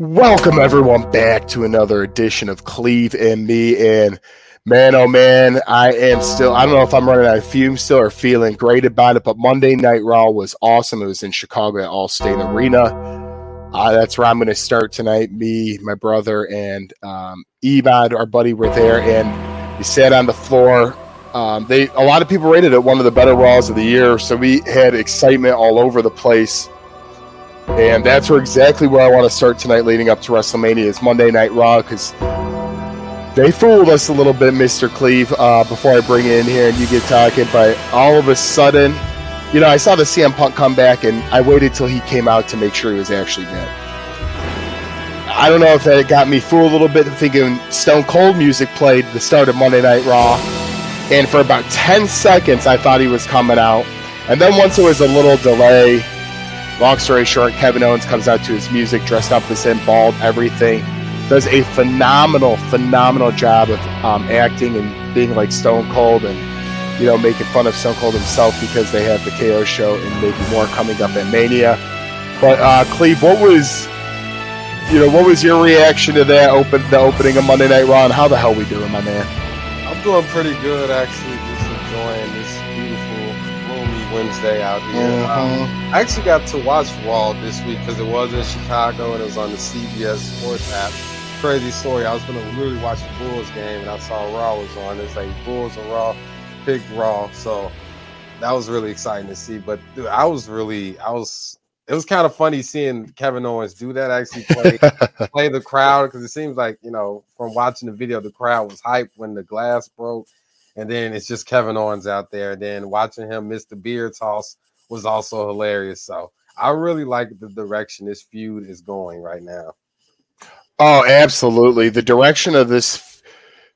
Welcome everyone back to another edition of Cleve and Me, and man oh man, I don't know if I'm running out of fumes still or feeling great about it, but Monday Night Raw was awesome. It was in Chicago at Allstate Arena. That's where I'm going to start tonight. Me, my brother, and Evad, our buddy, were there, and we sat on the floor. A lot of people rated it one of the better Raws of the year, so we had excitement all over the place. And that's where I want to start tonight leading up to WrestleMania is Monday Night Raw, because they fooled us a little bit, Mr. Cleve, before I bring it in here and you get talking. But all of a sudden, you know, I saw the CM Punk come back, and I waited till he came out to make sure he was actually dead. I don't know if that got me fooled a little bit, thinking Stone Cold music played the start of Monday Night Raw. And for about 10 seconds, I thought he was coming out. And then once there was a little delay... Long story short, Kevin Owens comes out to his music, dressed up as him, bald, everything. Does a phenomenal job of acting and being like Stone Cold, and, you know, making fun of Stone Cold himself, because they have the KO show and maybe more coming up at Mania. But Cleve, what was your reaction to that opening of Monday Night Raw, and how the hell we doing, my man? I'm doing pretty good, actually. Just enjoying this Wednesday out here. Mm-hmm. I actually got to watch Raw this week because it was in Chicago and it was on the CBS Sports app. Crazy story. I was going to really watch the Bulls game, and I saw Raw was on. It's like Bulls and Raw, picked Raw. So that was really exciting to see. But dude, it was kind of funny seeing Kevin Owens do that, actually play the crowd, because it seems like, you know, from watching the video, the crowd was hyped when the glass broke. And then it's just Kevin Owens out there. And then watching him miss the beer toss was also hilarious. So I really like the direction this feud is going right now. Oh, absolutely. The direction of this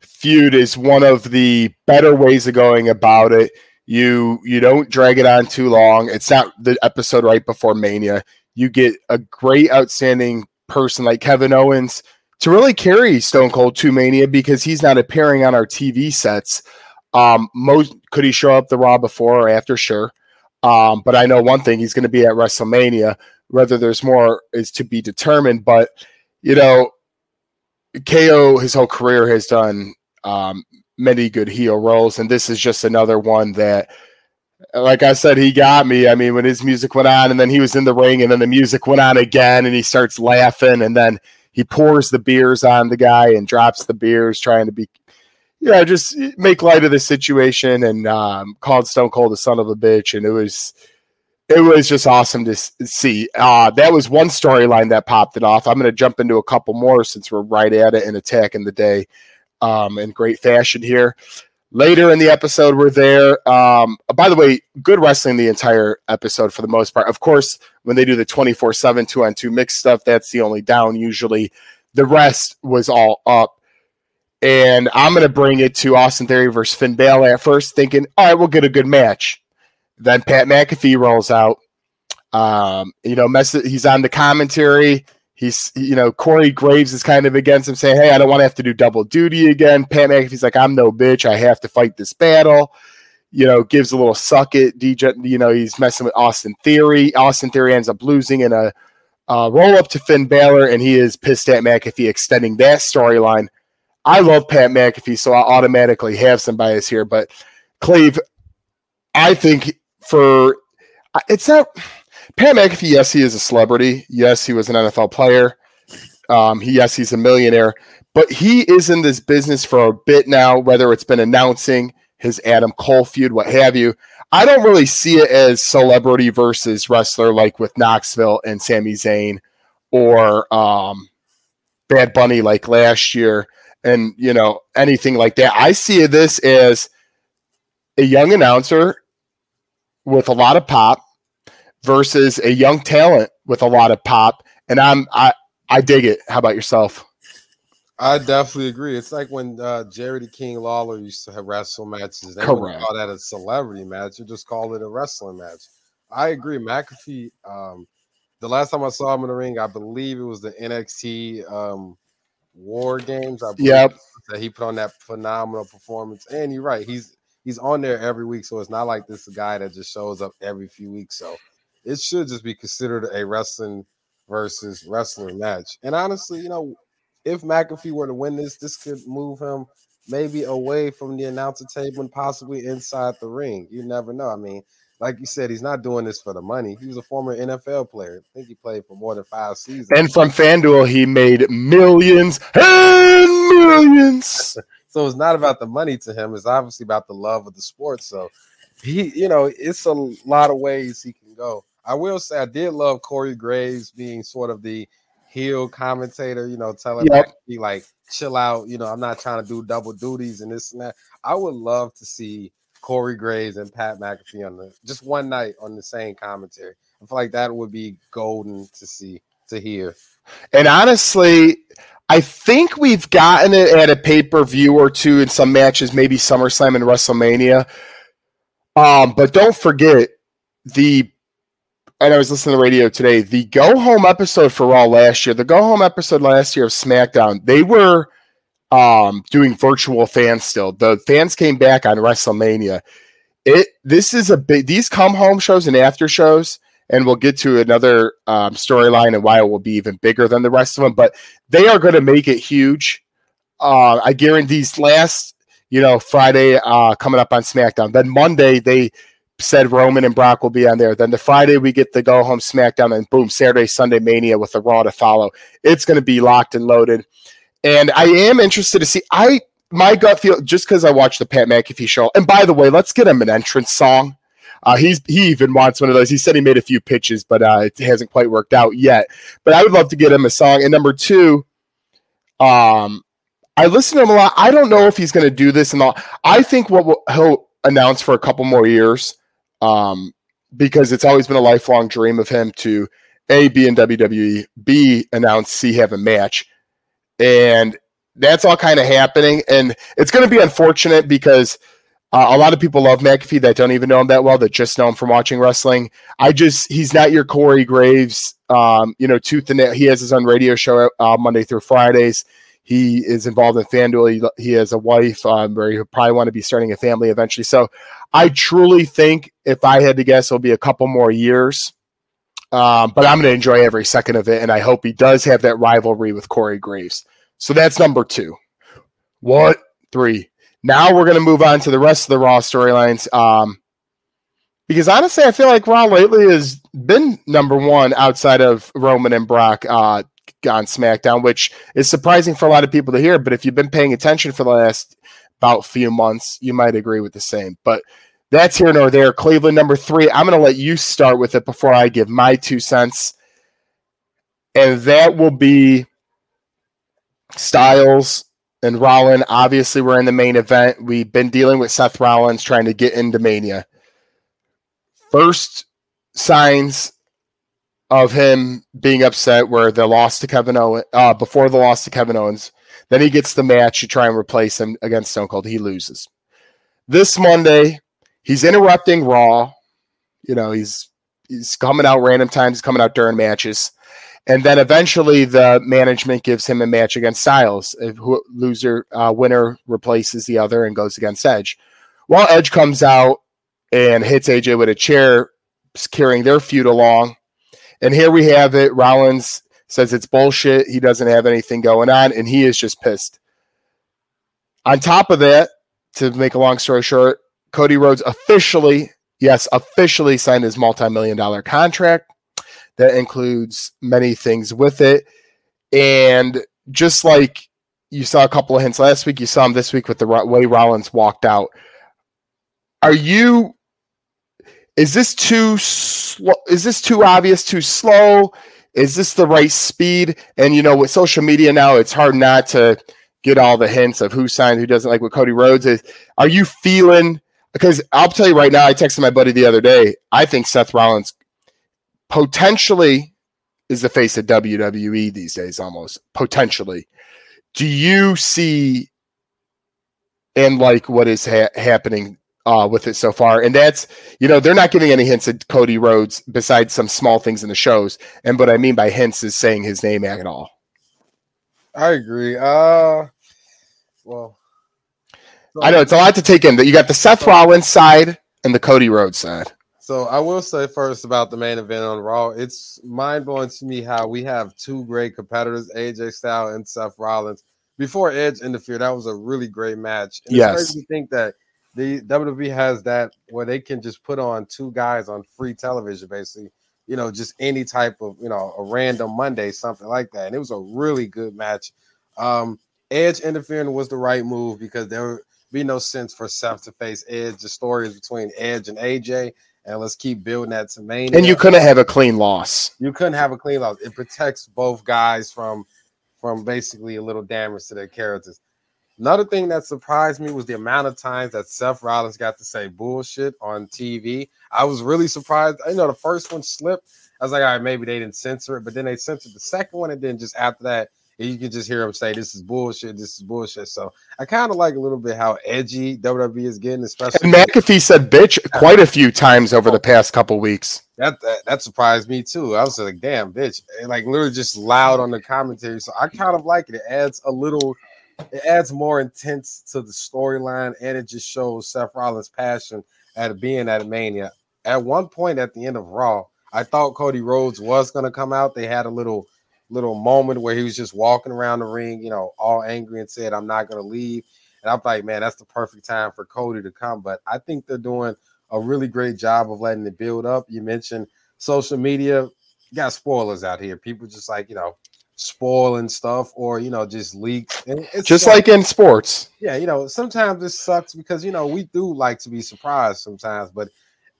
feud is one of the better ways of going about it. You don't drag it on too long. It's not the episode right before Mania. You get a great, outstanding person like Kevin Owens to really carry Stone Cold to Mania, because he's not appearing on our TV sets. Could he show up the Raw before or after? Sure. But I know one thing, he's going to be at WrestleMania. Whether there's more is to be determined, but, you know, KO, his whole career, has done many good heel roles. And this is just another one that, like I said, he got me. I mean, when his music went on and then he was in the ring and then the music went on again and he starts laughing and then he pours the beers on the guy and drops the beers, trying to be, just make light of the situation, and called Stone Cold a son of a bitch. And it was just awesome to see. That was one storyline that popped it off. I'm going to jump into a couple more since we're right at it and attacking the day in great fashion here. Later in the episode, we're there. By the way, good wrestling the entire episode for the most part. Of course, when they do the 24/7 2-on-2 mixed stuff, that's the only down usually. The rest was all up. And I'm going to bring it to Austin Theory versus Finn Balor at first, thinking, all right, we'll get a good match. Then Pat McAfee rolls out. He's on the commentary. He's, Corey Graves is kind of against him, saying, hey, I don't want to have to do double duty again. Pat McAfee's like, I'm no bitch. I have to fight this battle. Gives a little suck it. DJ, he's messing with Austin Theory. Austin Theory ends up losing in a roll up to Finn Balor, and he is pissed at McAfee, extending that storyline. I love Pat McAfee, so I automatically have some bias here. But, Cleve, I think it's not – Pat McAfee, yes, he is a celebrity. Yes, he was an NFL player. Yes, he's a millionaire. But he is in this business for a bit now, whether it's been announcing his Adam Cole feud, what have you. I don't really see it as celebrity versus wrestler, like with Knoxville and Sami Zayn, or Bad Bunny like last year. And, anything like that. I see this as a young announcer with a lot of pop versus a young talent with a lot of pop. And I dig it. How about yourself? I definitely agree. It's like when Jerry the King Lawler used to have wrestle matches. They wouldn't call that a celebrity match. You just call it a wrestling match. I agree. McAfee, the last time I saw him in the ring, I believe it was the NXT War Games, I believe, that he put on that phenomenal performance. And you're right, he's on there every week, so it's not like this guy that just shows up every few weeks. So it should just be considered a wrestling versus wrestler match. And honestly, you know, if McAfee were to win this, this could move him maybe away from the announcer table and possibly inside the ring. You never know. I mean, like you said, he's not doing this for the money. He was a former NFL player. I think he played for more than 5 seasons. And from FanDuel, he made millions and millions. So it's not about the money to him. It's obviously about the love of the sport. So, he, you know, it's a lot of ways he can go. I will say I did love Corey Graves being sort of the heel commentator, you know, telling McAfee, like, chill out, you know, I'm not trying to do double duties and this and that. I would love to see Corey Graves and Pat McAfee on the just one night on the same commentary. I feel like that would be golden to see, to hear. And honestly, I think we've gotten it at a pay-per-view or two in some matches, maybe SummerSlam and WrestleMania. But don't forget the and I was listening to the radio today, the go-home episode for Raw last year, the go-home episode last year of SmackDown, they were doing virtual fans still. The fans came back on WrestleMania. This is a big, these come-home shows and after shows, and we'll get to another storyline and why it will be even bigger than the rest of them, but they are going to make it huge. I guarantee these last, you know, Friday coming up on SmackDown. Then Monday, they said Roman and Brock will be on there. Then the Friday we get the go home SmackDown, and boom, Saturday, Sunday Mania with the Raw to follow. It's going to be locked and loaded. And I am interested to see. My gut feel, just because I watched the Pat McAfee show. And by the way, let's get him an entrance song. He even wants one of those. He said he made a few pitches, but it hasn't quite worked out yet. But I would love to get him a song. And number two, I listen to him a lot. I don't know if he's going to do this and all. I think he'll announce for a couple more years. Because it's always been a lifelong dream of him to A, be in WWE, B, announce, C, have a match. And that's all kind of happening. And it's going to be unfortunate because a lot of people love McAfee that don't even know him that well, that just know him from watching wrestling. He's not your Corey Graves, you know, tooth and nail. He has his own radio show Monday through Fridays. He is involved in FanDuel. He has a wife where he'll probably want to be starting a family eventually. So I truly think, if I had to guess, it'll be a couple more years. But I'm going to enjoy every second of it, and I hope he does have that rivalry with Corey Graves. So that's number two. One, three. Now we're going to move on to the rest of the Raw storylines. Because honestly, I feel like Raw lately has been number one outside of Roman and Brock on SmackDown, which is surprising for a lot of people to hear, but if you've been paying attention for the last about few months, you might agree with the same. But that's here nor there. Cleveland, number three. I'm going to let you start with it before I give my 2 cents, and that will be Styles and Rollins. Obviously, we're in the main event. We've been dealing with Seth Rollins trying to get into Mania. First signs of him being upset were the loss to Kevin Owens, before the loss to Kevin Owens. Then he gets the match to try and replace him against Stone Cold. He loses. This Monday, he's interrupting Raw. You know, he's coming out random times, coming out during matches. And then eventually the management gives him a match against Styles. Winner replaces the other and goes against Edge. Well, Edge comes out and hits AJ with a chair, carrying their feud along. And here we have it. Rollins says it's bullshit. He doesn't have anything going on, and he is just pissed. On top of that, to make a long story short, Cody Rhodes officially signed his multi-million-dollar contract. That includes many things with it. And just like you saw a couple of hints last week, you saw him this week with the way Rollins walked out. Is this too slow? Is this too obvious, too slow? Is this the right speed? And, you know, with social media now, it's hard not to get all the hints of who signed, who doesn't, like what Cody Rhodes is. Are you feeling – because I'll tell you right now, I texted my buddy the other day, I think Seth Rollins potentially is the face of WWE these days almost, potentially. Do you see and like what is happening with it so far? And that's, you know, they're not giving any hints at Cody Rhodes besides some small things in the shows. And what I mean by hints is saying his name at all. I agree. Well, I know it's a lot to take in, but you got the Seth Rollins side and the Cody Rhodes side. So I will say first about the main event on Raw. It's mind-blowing to me how we have two great competitors, AJ Styles and Seth Rollins. Before Edge interfered, that was a really great match. And yes. It's crazy to think that the WWE has that where they can just put on two guys on free television, basically. You know, just any type of, you know, a random Monday, something like that. And it was a really good match. Edge interfering was the right move because there would be no sense for Seth to face Edge. The story is between Edge and AJ. And let's keep building that to Mania. And you couldn't have a clean loss. You couldn't have a clean loss. It protects both guys from basically a little damage to their characters. Another thing that surprised me was the amount of times that Seth Rollins got to say bullshit on TV. I was really surprised. You know, the first one slipped. I was like, all right, maybe they didn't censor it. But then they censored the second one. And then just after that, you could just hear him say, this is bullshit, this is bullshit. So I kind of like a little bit how edgy WWE is getting, especially. And McAfee said bitch quite a few times over the past couple weeks. That surprised me, too. I was like, damn, bitch. And like literally just loud on the commentary. So I kind of like it. It adds more intense to the storyline, and it just shows Seth Rollins' passion at being at Mania. At one point at the end of Raw, I thought Cody Rhodes was going to come out. They had a little moment where he was just walking around the ring, you know, all angry and said, I'm not going to leave. And I'm like, man, that's the perfect time for Cody to come. But I think they're doing a really great job of letting it build up. You mentioned social media. You got spoilers out here. People just like, you know, spoiling stuff or, you know, just leaks. And it's just like in sports. Yeah, you know, sometimes it sucks because, you know, we do like to be surprised sometimes. But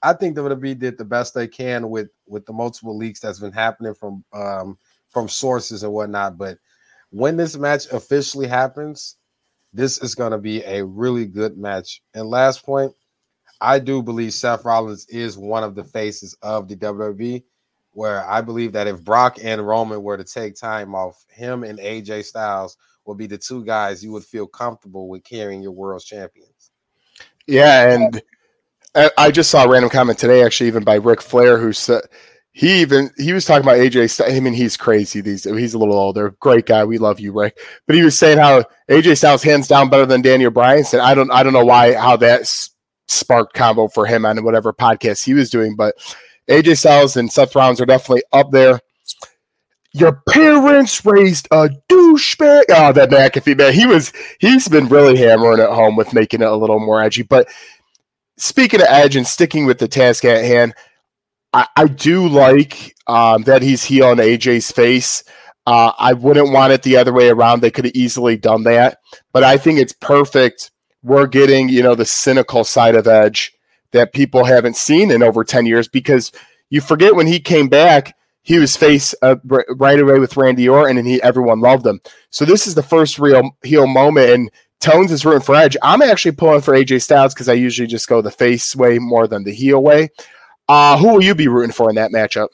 I think WWE did the best they can with the multiple leaks that's been happening from sources and whatnot, but when this match officially happens, this is going to be a really good match. And last point, I do believe Seth Rollins is one of the faces of the WWE, where I believe that if Brock and Roman were to take time off, him and AJ Styles will be the two guys you would feel comfortable with carrying your world champions. Yeah, and I just saw a random comment today, actually, even by Ric Flair, who said, He was talking about AJ Styles. I mean, he's crazy. He's a little older. Great guy. We love you, Rick. But he was saying how AJ Styles hands down better than Daniel Bryan. And I don't know why how that sparked combo for him on whatever podcast he was doing. But AJ Styles and Seth Rollins are definitely up there. Your parents raised a douchebag. Oh, that McAfee man. He's been really hammering it home with making it a little more edgy. But speaking of edge and sticking with the task at hand, I do like that he's heel on AJ's face. I wouldn't want it the other way around. They could have easily done that. But I think it's perfect. We're getting, you know, the cynical side of Edge that people haven't seen in over 10 years because you forget when he came back, he was face right away with Randy Orton and everyone loved him. So this is the first real heel moment. And Tones is rooting for Edge. I'm actually pulling for AJ Styles because I usually just go the face way more than the heel way. Who will you be rooting for in that matchup?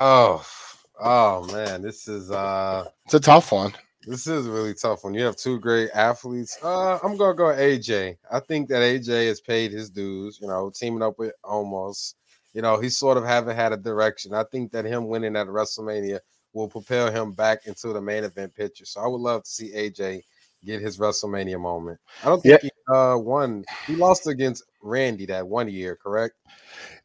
Oh man, this is it's a tough one. This is a really tough one. You have two great athletes. I'm gonna go AJ. I think that AJ has paid his dues. You know, teaming up with Almost. You know, he sort of haven't had a direction. I think that him winning at WrestleMania will propel him back into the main event picture. So I would love to see AJ get his WrestleMania moment. I don't think he won. He lost against Randy that one year, correct?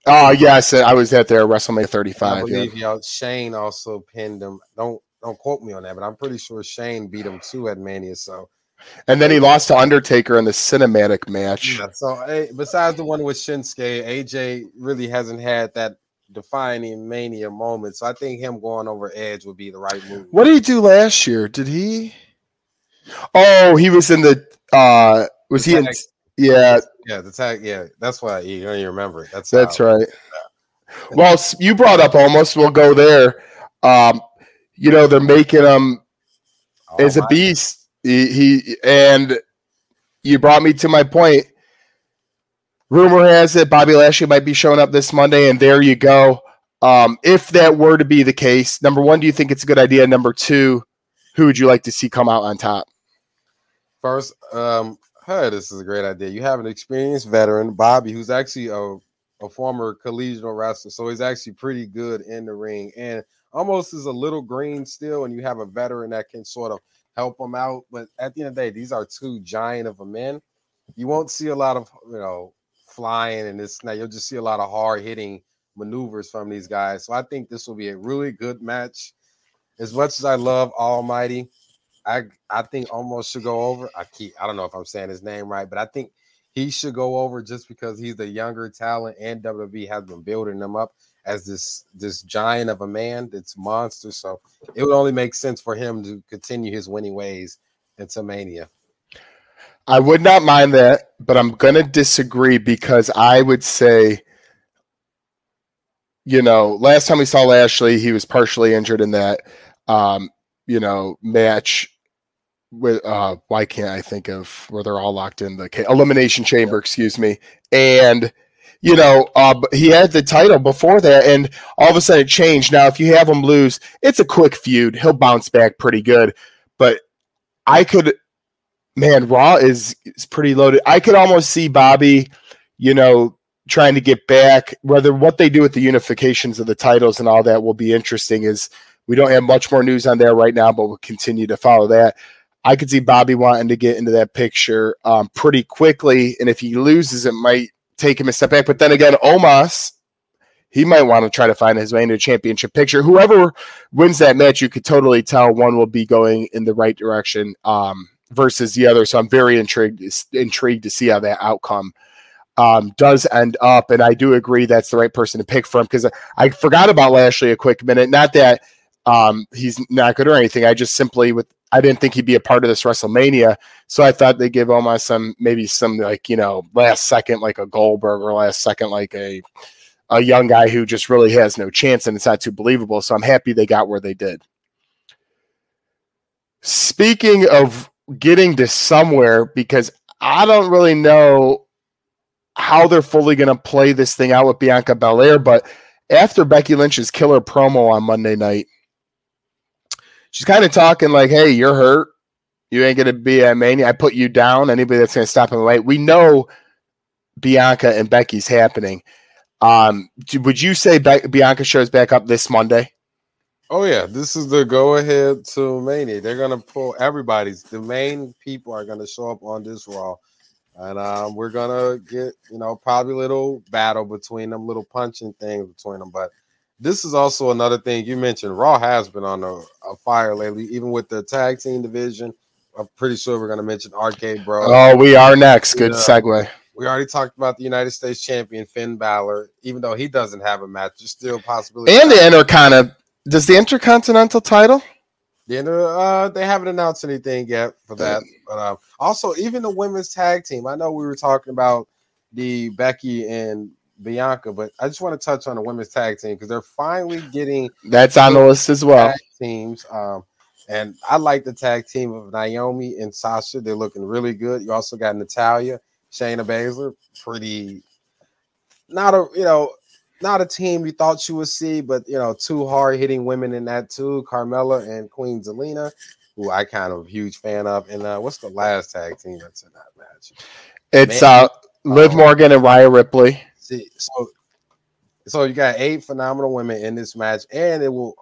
Oh, yes. I was at there WrestleMania 35. I believe Shane also pinned him. Don't quote me on that, but I'm pretty sure Shane beat him too at Mania. So, and then he lost to Undertaker in the cinematic match. Yeah, so besides the one with Shinsuke, AJ really hasn't had that defining Mania moment. So I think him going over Edge would be the right move. What did he do last year? Did he? Oh, he was in the was the he in tag. Yeah the tag, yeah, that's why you don't even remember it. That's right. Well, you brought up Almost, we'll go there. You know, they're making him as a beast. He and you brought me to my point. Rumor has it Bobby Lashley might be showing up this Monday, and there you go. If that were to be the case, number one, do you think it's a good idea? Number two, who would you like to see come out on top? First, this is a great idea. You have an experienced veteran, Bobby, who's actually a former collegiate wrestler, so he's actually pretty good in the ring. And Almost is a little green still, and you have a veteran that can sort of help him out. But at the end of the day, these are two giant of a men. You won't see a lot of, you know, flying and this. Now you'll just see a lot of hard hitting maneuvers from these guys. So I think this will be a really good match. As much as I love Almighty, I think almost should go over. I don't know if I'm saying his name right, but I think he should go over just because he's the younger talent and WWE has been building him up as this giant of a man that's monster. So it would only make sense for him to continue his winning ways into Mania. I would not mind that, but I'm going to disagree because I would say, you know, last time we saw Lashley, he was partially injured in that, match with, why can't I think of where they're all locked in the elimination chamber, excuse me. And, you know, he had the title before that and all of a sudden it changed. Now, if you have him lose, it's a quick feud. He'll bounce back pretty good, but Raw is pretty loaded. I could almost see Bobby, you know, trying to get back. Whether what they do with the unifications of the titles and all that will be interesting, is we don't have much more news on there right now, but we'll continue to follow that. I could see Bobby wanting to get into that picture pretty quickly, and if he loses, it might take him a step back. But then again, Omos, he might want to try to find his way into a championship picture. Whoever wins that match, you could totally tell one will be going in the right direction versus the other. So I'm very intrigued to see how that outcome does end up. And I do agree that's the right person to pick from, because I forgot about Lashley a quick minute. Not that he's not good or anything. I just simply I didn't think he'd be a part of this WrestleMania. So I thought they'd give Omos some like, you know, last second, like a Goldberg, or last second, like a young guy who just really has no chance and it's not too believable. So I'm happy they got where they did. Speaking of getting to somewhere, because I don't really know how they're fully going to play this thing out with Bianca Belair, but after Becky Lynch's killer promo on Monday night, she's kind of talking like, hey, you're hurt. You ain't going to be at Mania. I put you down. Anybody that's going to stop in the way. We know Bianca and Becky's happening. Would you say Bianca shows back up this Monday? Oh, yeah. This is the go-ahead to Mania. They're going to pull everybody's. The main people are going to show up on this Raw. And we're going to get, you know, probably a little battle between them, little punching things between them. But this is also another thing you mentioned. Raw has been on a fire lately, even with the tag team division. I'm pretty sure we're going to mention Arcade Bro. Oh, we are next. Good segue. We already talked about the United States champion, Finn Balor. Even though he doesn't have a match, there's still a possibility. And the Intercontinental. Does the Intercontinental title? They haven't announced anything yet for that. But also, even the women's tag team. I know we were talking about the Becky and Bianca, but I just want to touch on the women's tag team because they're finally getting that's on the list as well. Tag teams, and I like the tag team of Naomi and Sasha. They're looking really good. You also got Natalya, Shayna Baszler. Pretty, not a team you thought you would see, but, you know, two hard-hitting women in that too, Carmella and Queen Zelina, who I kind of huge fan of. And what's the last tag team that's in that match? It's Liv Morgan and Rhea Ripley. See, so you got 8 phenomenal women in this match, and it will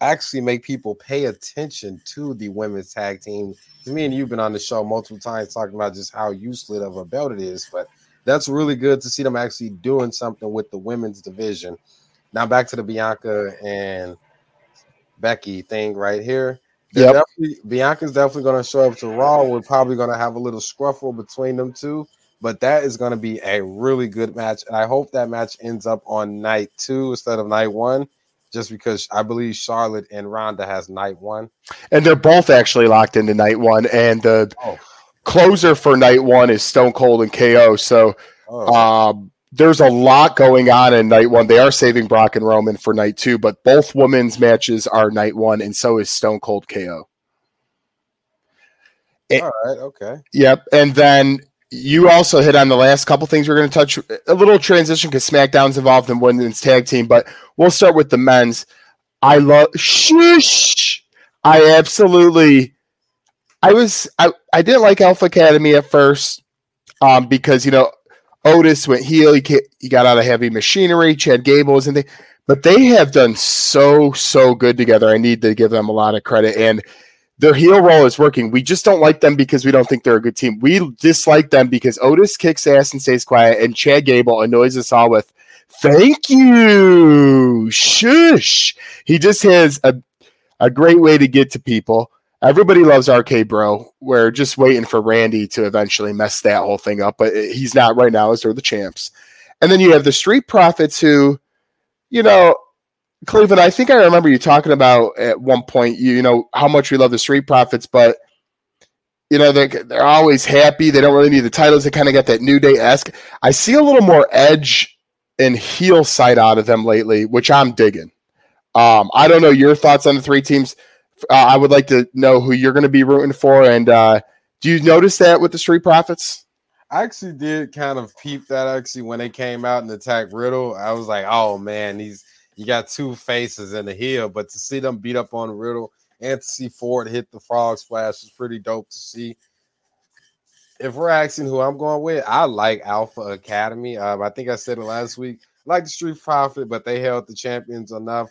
actually make people pay attention to the women's tag team. Me and you've been on the show multiple times talking about just how useless of a belt it is, but that's really good to see them actually doing something with the women's division. Now back to the Bianca and Becky thing right here. Yep. Bianca's definitely going to show up to Raw. We're probably going to have a little scruffle between them two, but that is going to be a really good match. And I hope that match ends up on night 2 instead of night 1, just because I believe Charlotte and Ronda has night 1. And they're both actually locked into night 1. And the closer for night 1 is Stone Cold and KO. So there's a lot going on in night 1. They are saving Brock and Roman for night 2, but both women's matches are night 1, and so is Stone Cold KO. All right, okay. Yep, and then you also hit on the last couple things we're going to touch. A little transition because SmackDown's involved in women's tag team, but we'll start with the men's. I didn't like Alpha Academy at first because, you know, Otis went heel. He got out of Heavy Machinery. Chad Gable was in there. But they have done so good together. I need to give them a lot of credit. And Their heel role is working. We just don't like them because we don't think they're a good team. We dislike them because Otis kicks ass and stays quiet, and Chad Gable annoys us all with, thank you, shush. He just has a great way to get to people. Everybody loves RK Bro. We're just waiting for Randy to eventually mess that whole thing up, but he's not right now as they're the champs. And then you have the Street Profits who, you know, Cleveland, I think I remember you talking about at one point, you know, how much we love the Street Profits, but, you know, they're always happy. They don't really need the titles. They kind of got that New Day-esque. I see a little more edge and heel side out of them lately, which I'm digging. I don't know your thoughts on the three teams. I would like to know who you're going to be rooting for. And do you notice that with the Street Profits? I actually did kind of peep that actually when they came out and attacked Riddle. I was like, oh, man, you got two faces and a heel, but to see them beat up on Riddle and to see Ford hit the frog splash is pretty dope to see. If we're asking who I'm going with, I like Alpha Academy. I think I said it last week. I like the Street Profit, but they held the champions enough.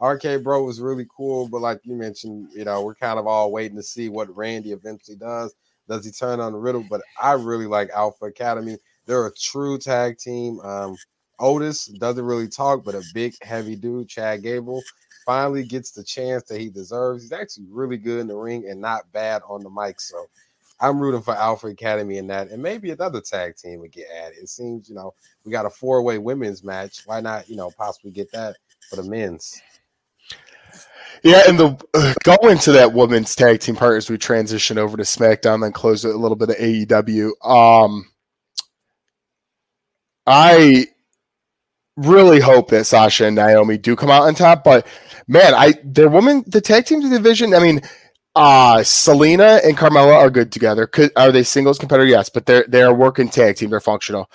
RK Bro was really cool, but like you mentioned, you know, we're kind of all waiting to see what Randy eventually does. Does he turn on Riddle? But I really like Alpha Academy. They're a true tag team. Otis doesn't really talk, but a big, heavy dude, Chad Gable, finally gets the chance that he deserves. He's actually really good in the ring and not bad on the mic. So I'm rooting for Alpha Academy in that. And maybe another tag team would get added. It seems, you know, we got a four-way women's match. Why not, you know, possibly get that for the men's? Yeah, and the going to that women's tag team part as we transition over to SmackDown, then close with a little bit of AEW. I really hope that Sasha and Naomi do come out on top, but man, the tag team division. I mean, Selena and Carmella are good together. Are they singles competitor? Yes, but they're a working tag team. They're functional.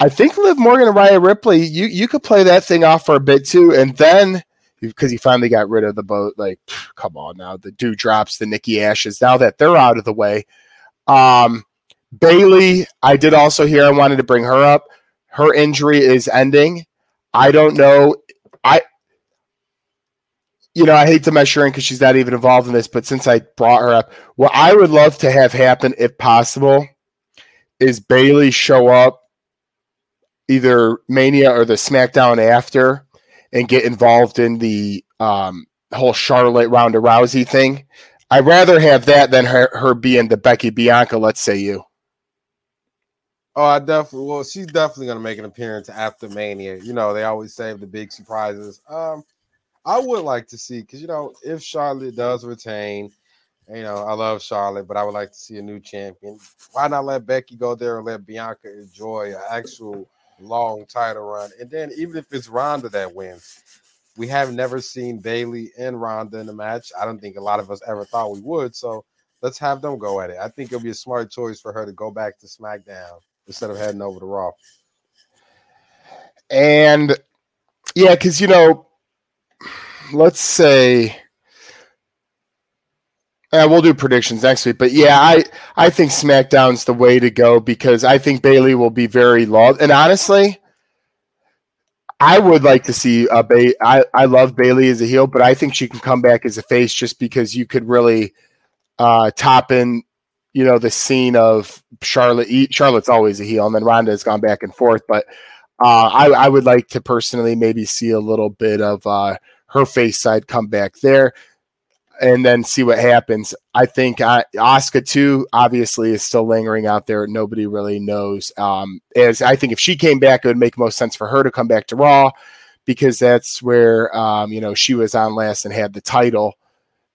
I think Liv Morgan and Rhea Ripley. You could play that thing off for a bit too, and then. Because he finally got rid of the boat. Like, come on now. The Dewdrops, the Nikki Ashes. Now that they're out of the way. Bayley, I did also hear I wanted to bring her up. Her injury is ending. I don't know. I hate to mess her in because she's not even involved in this. But since I brought her up, what I would love to have happen, if possible, is Bayley show up either Mania or the SmackDown after and get involved in the whole Charlotte Ronda Rousey thing. I'd rather have that than her being the Becky Bianca, let's say you. Oh, she's definitely going to make an appearance after Mania. You know, they always save the big surprises. I would like to see, because, you know, if Charlotte does retain, you know, I love Charlotte, but I would like to see a new champion. Why not let Becky go there and let Bianca enjoy an actual long title run? And then even if it's Ronda that wins, we have never seen Bayley and Ronda in a match. I don't think a lot of us ever thought we would, so let's have them go at it. I think it'll be a smart choice for her to go back to SmackDown instead of heading over to Raw. And yeah, because, you know, let's say we'll do predictions next week, but yeah, I think SmackDown's the way to go because I think Bayley will be very loved. And honestly, I would like to see I love Bayley as a heel, but I think she can come back as a face just because you could really top in, you know, the scene of Charlotte. Charlotte's always a heel, and then Ronda has gone back and forth. But I would like to personally maybe see a little bit of her face side come back there. And then see what happens. I think Asuka too, obviously, is still lingering out there. Nobody really knows. As I think if she came back, it would make most sense for her to come back to Raw because that's where she was on last and had the title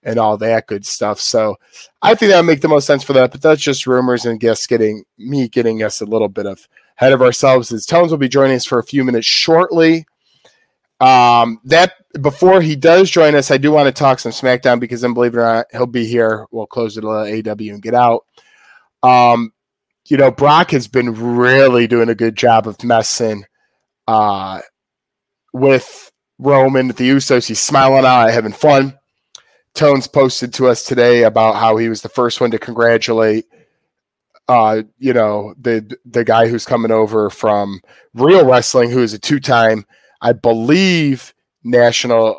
and all that good stuff. So I think that would make the most sense for that. But that's just rumors and guests getting us a little bit of ahead of ourselves. As Tones will be joining us for a few minutes shortly. Before he does join us, I do want to talk some SmackDown because then, believe it or not, he'll be here. We'll close it a little AW and get out. Brock has been really doing a good job of messing with Roman, the Usos. He's smiling out, having fun. Tones posted to us today about how he was the first one to congratulate the guy who's coming over from Real Wrestling, who is a two-time, I believe, national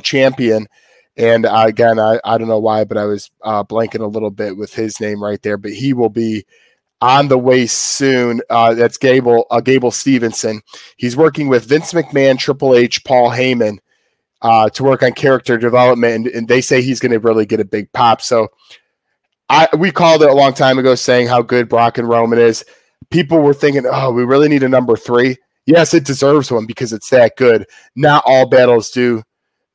champion, And again, I don't know why, but I was blanking a little bit with his name right there, but he will be on the way soon. That's Gable, Gable Stevenson. He's working with Vince McMahon, Triple H, Paul Heyman to work on character development. And they say he's going to really get a big pop. So we called it a long time ago saying how good Brock and Roman is. People were thinking, oh, we really need a number three. Yes, it deserves one because it's that good. Not all battles do.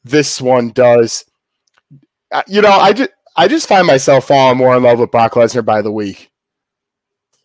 This one does. You know, I just find myself falling more in love with Brock Lesnar by the week.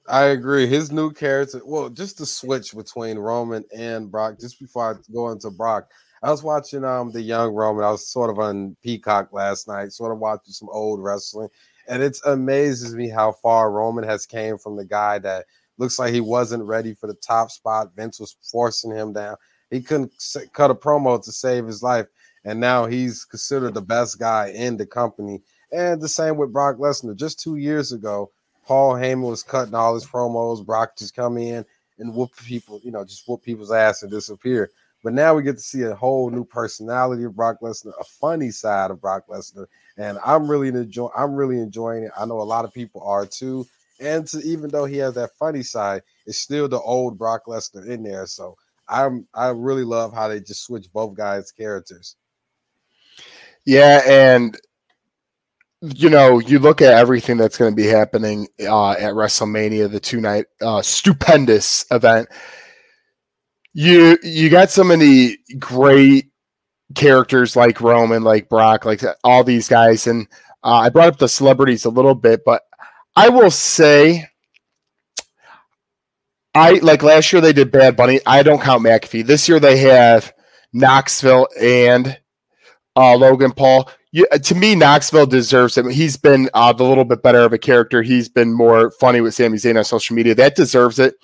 I agree. His new character, well, just the switch between Roman and Brock, just before I go into Brock, I was watching the Young Roman. I was sort of on Peacock last night, sort of watching some old wrestling, and it amazes me how far Roman has came from the guy that looks like he wasn't ready for the top spot. Vince was forcing him down. He couldn't cut a promo to save his life, and now he's considered the best guy in the company. And the same with Brock Lesnar. Just 2 years ago, Paul Heyman was cutting all his promos. Brock just come in and whoop people, you know, just whoop people's ass and disappear. But now we get to see a whole new personality of Brock Lesnar, a funny side of Brock Lesnar, and I'm really enjoying it. I know a lot of people are too. And even though he has that funny side, it's still the old Brock Lesnar in there. So I really love how they just switch both guys' characters. Yeah, and you know, you look at everything that's going to be happening at WrestleMania, the two-night stupendous event. You got so many great characters like Roman, like Brock, like all these guys, and I brought up the celebrities a little bit, but I will say, like last year they did Bad Bunny. I don't count McAfee. This year they have Knoxville and Logan Paul. To me, Knoxville deserves it. He's been the little bit better of a character. He's been more funny with Sami Zayn on social media. That deserves it.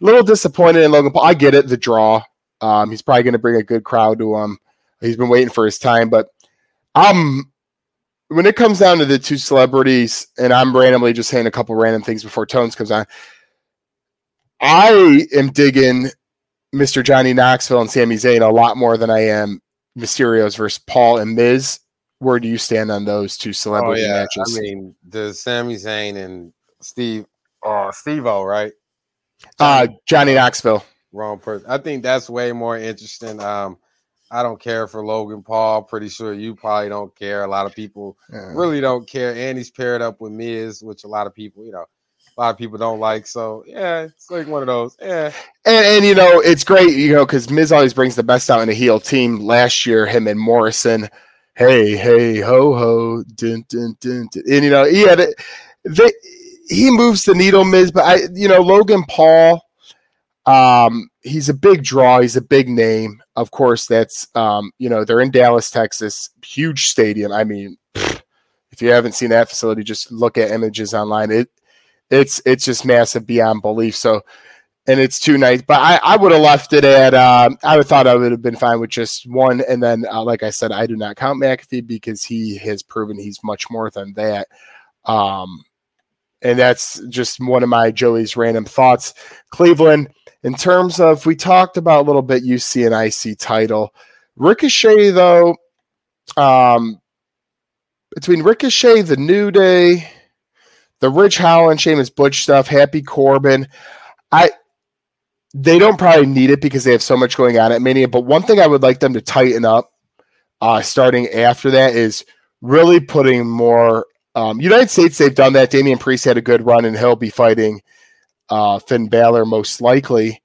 A little disappointed in Logan Paul. I get it, the draw. He's probably going to bring a good crowd to him. He's been waiting for his time. But when it comes down to the two celebrities, and I'm randomly just saying a couple random things before Tones comes on, I am digging Mr. Johnny Knoxville and Sami Zayn a lot more than I am Mysterio's versus Paul and Miz. Where do you stand on those two celebrity matches? I mean, the Sami Zayn and Steve-O, right? Johnny Knoxville. Wrong person. I think that's way more interesting. I don't care for Logan Paul. Pretty sure you probably don't care. A lot of people really don't care. And he's paired up with Miz, which a lot of people don't like. So yeah, it's like one of those. Yeah. And you know, it's great, you know, because Miz always brings the best out in a heel team. Last year, him and Morrison. Hey, hey, ho, ho, dun, dun, dun, dun. And you know, he moves the needle, Miz, but Logan Paul, he's a big draw, he's a big name, of course. That's they're in Dallas, Texas, huge stadium. I mean, if you haven't seen that facility, just look at images online. It's just massive beyond belief. So, and it's 2 nights, but I would have left it at I would have thought I would have been fine with just one. And then, like I said, I do not count McAfee because he has proven he's much more than that. And that's just one of my Joey's random thoughts. Cleveland, in terms of, we talked about a little bit UC and IC title. Ricochet, though, between Ricochet, the New Day, the Ridge Holland, Sheamus Butch stuff, Happy Corbin, they don't probably need it because they have so much going on at Mania, but one thing I would like them to tighten up starting after that is really putting more United States. They've done that. Damian Priest had a good run, and he'll be fighting Finn Balor most likely.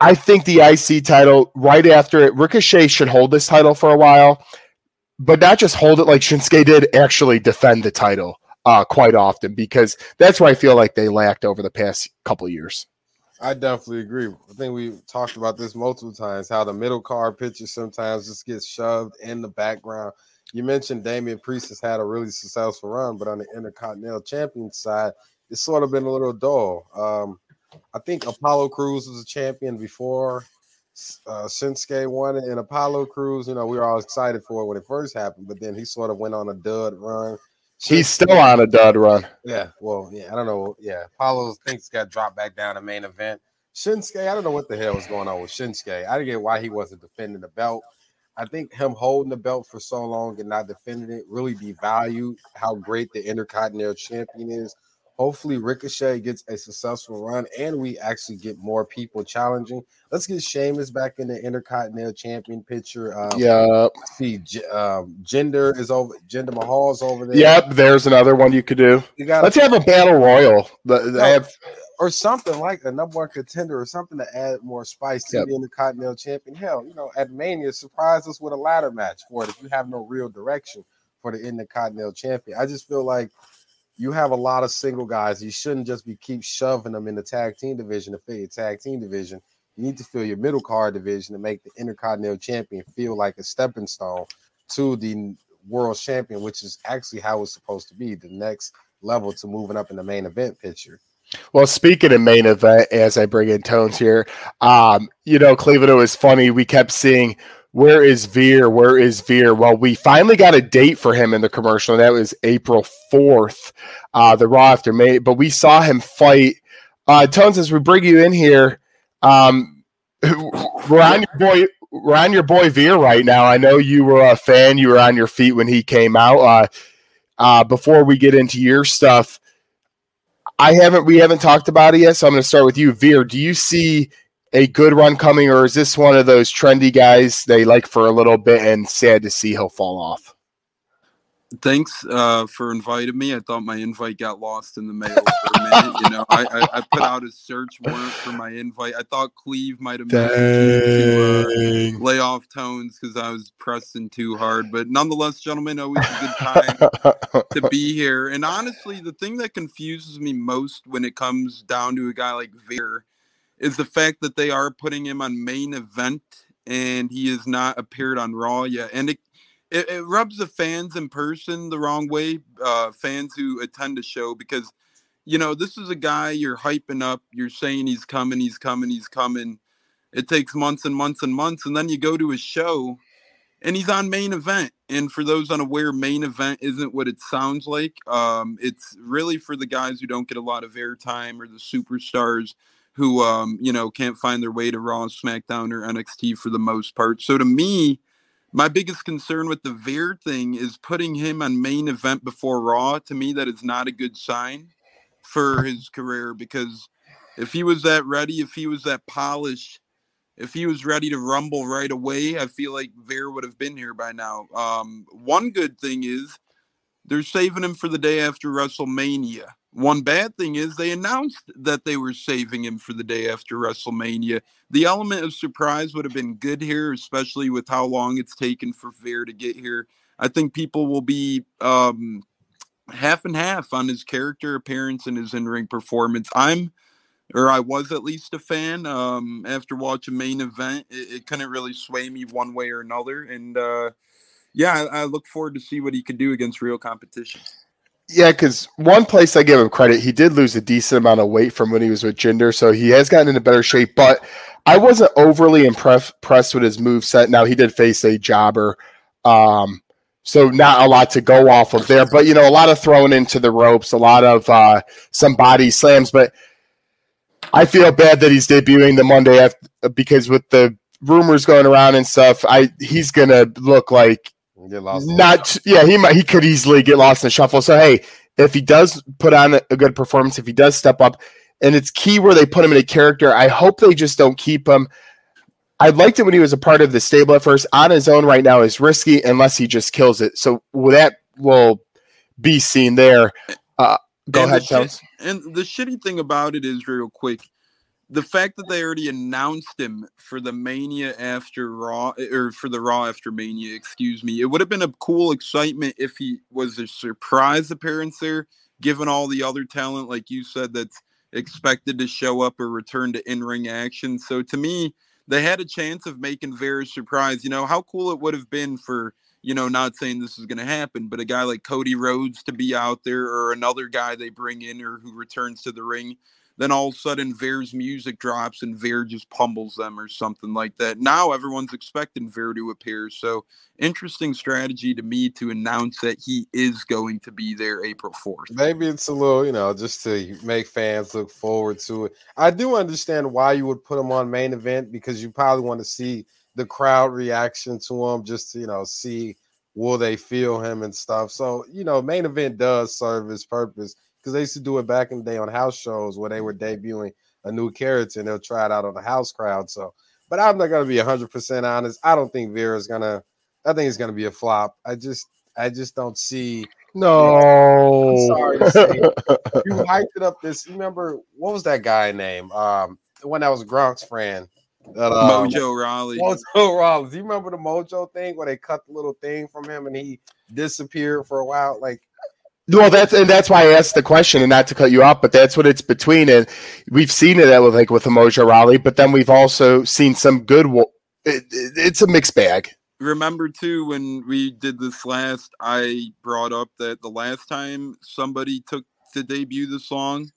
I think the IC title right after it, Ricochet should hold this title for a while, but not just hold it like Shinsuke did, actually defend the title quite often, because that's where I feel like they lacked over the past couple of years. I definitely agree. I think we've talked about this multiple times, how the middle card picture sometimes just gets shoved in the background. You mentioned Damian Priest has had a really successful run, but on the Intercontinental Champion side, it's sort of been a little dull. I think Apollo Crews was a champion before Shinsuke won it, and Apollo Crews, you know, we were all excited for it when it first happened, but then he sort of went on a dud run. He's still on a dud run. Yeah, well, yeah, I don't know. Yeah, Apollo thinks got dropped back down to main event. Shinsuke, I don't know what the hell was going on with Shinsuke. I didn't get why he wasn't defending the belt. I think him holding the belt for so long and not defending it really devalued how great the Intercontinental Champion is. Hopefully Ricochet gets a successful run and we actually get more people challenging. Let's get Sheamus back in the Intercontinental Champion picture. Jinder is over. Jinder Mahal is over there. Yep, there's another one you could do. Let's have a battle royal. Or something like a number one contender or something to add more spice to the Intercontinental Champion. Hell, you know, at Mania, surprise us with a ladder match for it if you have no real direction for the Intercontinental Champion. I just feel like you have a lot of single guys. You shouldn't just be keep shoving them in the tag team division to fill your tag team division. You need to fill your middle card division to make the Intercontinental Champion feel like a stepping stone to the World Champion, which is actually how it's supposed to be, the next level to moving up in the main event picture. Well, speaking of main event, as I bring in Tones here, you know, Cleveland, it was funny. We kept seeing, where is Veer? Where is Veer? Well, we finally got a date for him in the commercial, and that was April 4th, the Raw after May. But we saw him fight. Tones, as we bring you in here, we're on your boy Veer right now. I know you were a fan. You were on your feet when he came out. Before we get into your stuff, we haven't talked about it yet, so I'm going to start with you. Veer, do you see a good run coming, or is this one of those trendy guys they like for a little bit and sad to see he'll fall off? Thanks for inviting me. I thought my invite got lost in the mail for a minute. You know, I put out a search warrant for my invite. I thought Cleve might have managed to lay off Tones because I was pressing too hard. But nonetheless, gentlemen, always a good time to be here. And honestly, the thing that confuses me most when it comes down to a guy like Veer is the fact that they are putting him on main event and he has not appeared on Raw yet. And it rubs the fans in person the wrong way, fans who attend the show, because, you know, this is a guy you're hyping up. You're saying he's coming. It takes months and months and months. And then you go to his show and he's on main event. And for those unaware, main event isn't what it sounds like. It's really for the guys who don't get a lot of airtime or the superstars who, you know, can't find their way to Raw, SmackDown, or NXT for the most part. So to me, my biggest concern with the Veer thing is putting him on main event before Raw. To me, that is not a good sign for his career, because if he was that ready, if he was that polished, if he was ready to rumble right away, I feel like Veer would have been here by now. One good thing is they're saving him for the day after WrestleMania. One bad thing is they announced that they were saving him for the day after WrestleMania. The element of surprise would have been good here, especially with how long it's taken for Veer to get here. I think people will be half and half on his character appearance and his in-ring performance. I was at least a fan. After watching main event, it couldn't really sway me one way or another. And I look forward to see what he can do against real competition. Yeah, because one place I give him credit, he did lose a decent amount of weight from when he was with Jinder, so he has gotten into better shape, but I wasn't overly impressed with his moveset. Now, he did face a jobber, so not a lot to go off of there, but, you know, a lot of throwing into the ropes, a lot of some body slams, but I feel bad that he's debuting the Monday after, because with the rumors going around and stuff, he's going to look like he could easily get lost in the shuffle. So hey, if he does put on a good performance, if he does step up, and it's key where they put him in a character. I hope they just don't keep him. I liked it when he was a part of the stable at first. On his own right now is risky unless he just kills it. So that will be seen there. Go ahead, Charles. And the shitty thing about it is, real quick, the fact that they already announced him for the Mania after Raw, or for the Raw after Mania, excuse me, it would have been a cool excitement if he was a surprise appearance there, given all the other talent, like you said, that's expected to show up or return to in-ring action. So to me, they had a chance of making Veer a surprise. You know, how cool it would have been for, you know, not saying this is going to happen, but a guy like Cody Rhodes to be out there, or another guy they bring in or who returns to the ring. Then all of a sudden, Veer's music drops and Veer just pummels them or something like that. Now everyone's expecting Veer to appear. So interesting strategy to me to announce that he is going to be there April 4th. Maybe it's a little, you know, just to make fans look forward to it. I do understand why you would put him on main event, because you probably want to see the crowd reaction to him, just to, you know, see will they feel him and stuff. So, you know, main event does serve its purpose because they used to do it back in the day on house shows where they were debuting a new character and they'll try it out on the house crowd. So, but I'm not going to be 100% honest. I don't think Vera's going to, I think it's going to be a flop. I just don't see. No. I'm sorry to say. You hyped it up this, remember, what was that guy's name? The one that was Gronk's friend. That, Mojo Rawley. Mojo Rawley. Do you remember the Mojo thing where they cut the little thing from him and he disappeared for a while? Like, well, that's why I asked the question, and not to cut you off, but that's what it's between. And we've seen it, I would think, with the Mojo Rawley, but then we've also seen some good. It's a mixed bag. Remember, too, when we did this last, I brought up that the last time somebody took to debut the song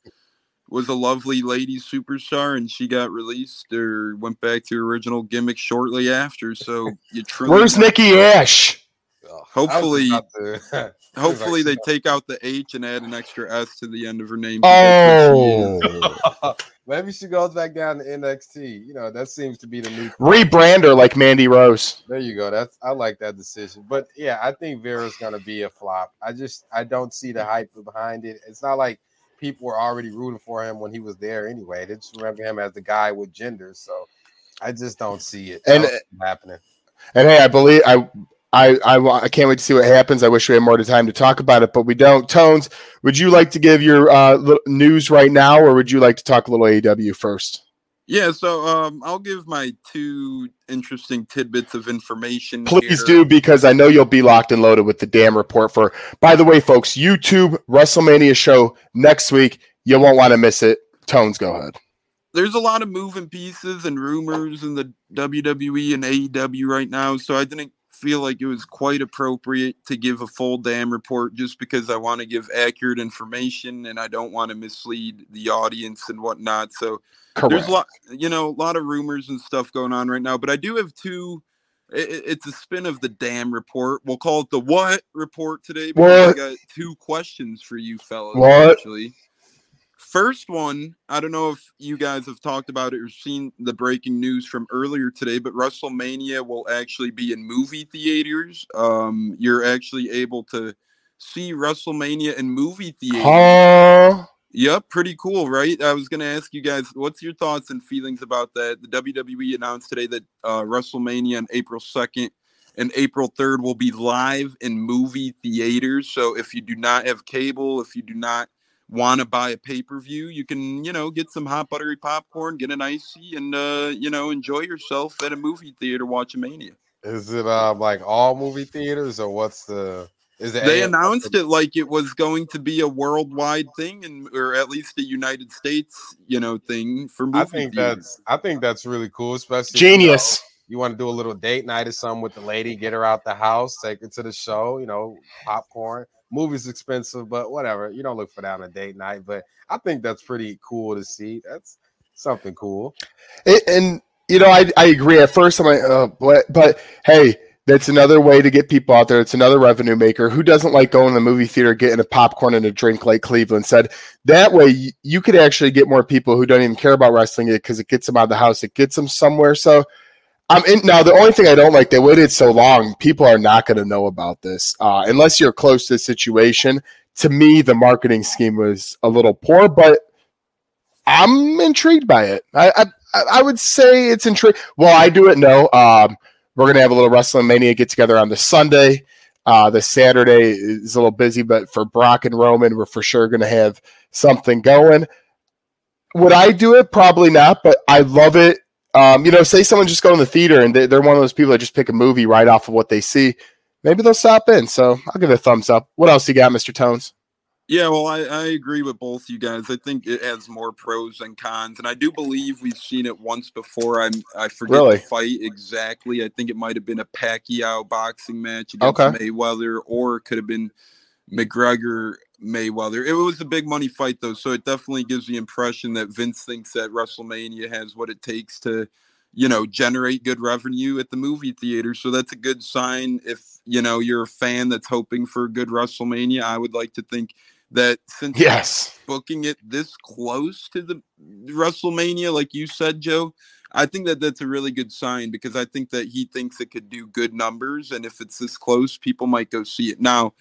was a lovely lady superstar, and she got released or went back to her original gimmick shortly after. So you truly. Where's Nikki Ash? Hopefully they take out the H and add an extra S to the end of her name. Oh, maybe she goes back down to NXT. You know, that seems to be the new rebrand her like Mandy Rose. There you go. I like that decision. But yeah, I think Vera's gonna be a flop. I don't see the hype behind it. It's not like people were already rooting for him when he was there anyway. They just remember him as the guy with gender. So I just don't see it happening. And hey, I believe I can't wait to see what happens. I wish we had more time to talk about it, but we don't. Tones, would you like to give your news right now, or would you like to talk a little AEW first? Yeah, so I'll give my two interesting tidbits of information. Please do, because I know you'll be locked and loaded with the damn report for. By the way, folks, YouTube WrestleMania show next week. You won't want to miss it. Tones, go ahead. There's a lot of moving pieces and rumors in the WWE and AEW right now, so I didn't feel like it was quite appropriate to give a full damn report just because I want to give accurate information and I don't want to mislead the audience and whatnot. So correct. There's a lot of rumors and stuff going on right now, but I do have two. It's a spin of the damn report. We'll call it the what report today. Because I got two questions for you fellas. What? Actually. First one, I don't know if you guys have talked about it or seen the breaking news from earlier today, but WrestleMania will actually be in movie theaters. You're actually able to see WrestleMania in movie theaters. Yep, pretty cool, right? I was going to ask you guys, what's your thoughts and feelings about that? The WWE announced today that WrestleMania on April 2nd and April 3rd will be live in movie theaters. So if you do not have cable, if you do not want to buy a pay-per-view, you can, get some hot buttery popcorn, get an icy, and, enjoy yourself at a movie theater watching Mania. Is it like all movie theaters, or what's the... They announced it like it was going to be a worldwide thing, or at least a United States, thing for movie theaters. I think that's really cool, especially... Genius! You want to do a little date night or something with the lady, get her out the house, take her to the show, popcorn... Movie's expensive, but whatever. You don't look for that on a date night, but I think that's pretty cool to see. That's something cool. I agree. At first, I'm like, but hey, that's another way to get people out there. It's another revenue maker. Who doesn't like going to the movie theater, getting a popcorn and a drink like Cleveland said? That way, you could actually get more people who don't even care about wrestling because it gets them out of the house. It gets them somewhere. So I'm in now. The only thing I don't like, they waited so long. People are not going to know about this unless you're close to the situation. To me, the marketing scheme was a little poor, but I'm intrigued by it. I would say it's intriguing. Well, I do it. No, we're going to have a little WrestleMania get together on the Sunday. The Saturday is a little busy, but for Brock and Roman, we're for sure going to have something going. Would I do it? Probably not, but I love it. Say someone just go in the theater and they're one of those people that just pick a movie right off of what they see. Maybe they'll stop in. So I'll give it a thumbs up. What else you got, Mr. Tones? Yeah, well, I agree with both you guys. I think it has more pros and cons. And I do believe we've seen it once before. I forget the fight exactly. I think it might have been a Pacquiao boxing match against Mayweather, or it could have been McGregor Mayweather. It was a big money fight, though, so it definitely gives the impression that Vince thinks that WrestleMania has what it takes to, generate good revenue at the movie theater. So that's a good sign. If, you're a fan that's hoping for a good WrestleMania, I would like to think that since booking it this close to the WrestleMania, like you said, Joe, I think that that's a really good sign, because I think that he thinks it could do good numbers. And if it's this close, people might go see it. Now,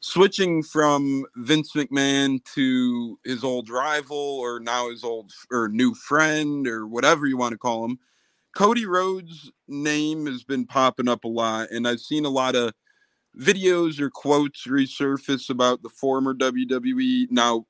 switching from Vince McMahon to his old rival, or now his old or new friend, or whatever you want to call him, Cody Rhodes' name has been popping up a lot. And I've seen a lot of videos or quotes resurface about the former WWE, now,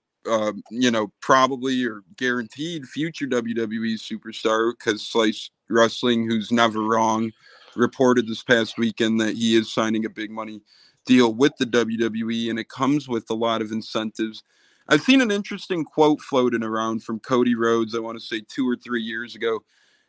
probably or guaranteed future WWE superstar, because Slice Wrestling, who's never wrong, reported this past weekend that he is signing a big money deal with the WWE, and it comes with a lot of incentives. I've seen an interesting quote floating around from Cody Rhodes, I want to say 2 or 3 years ago,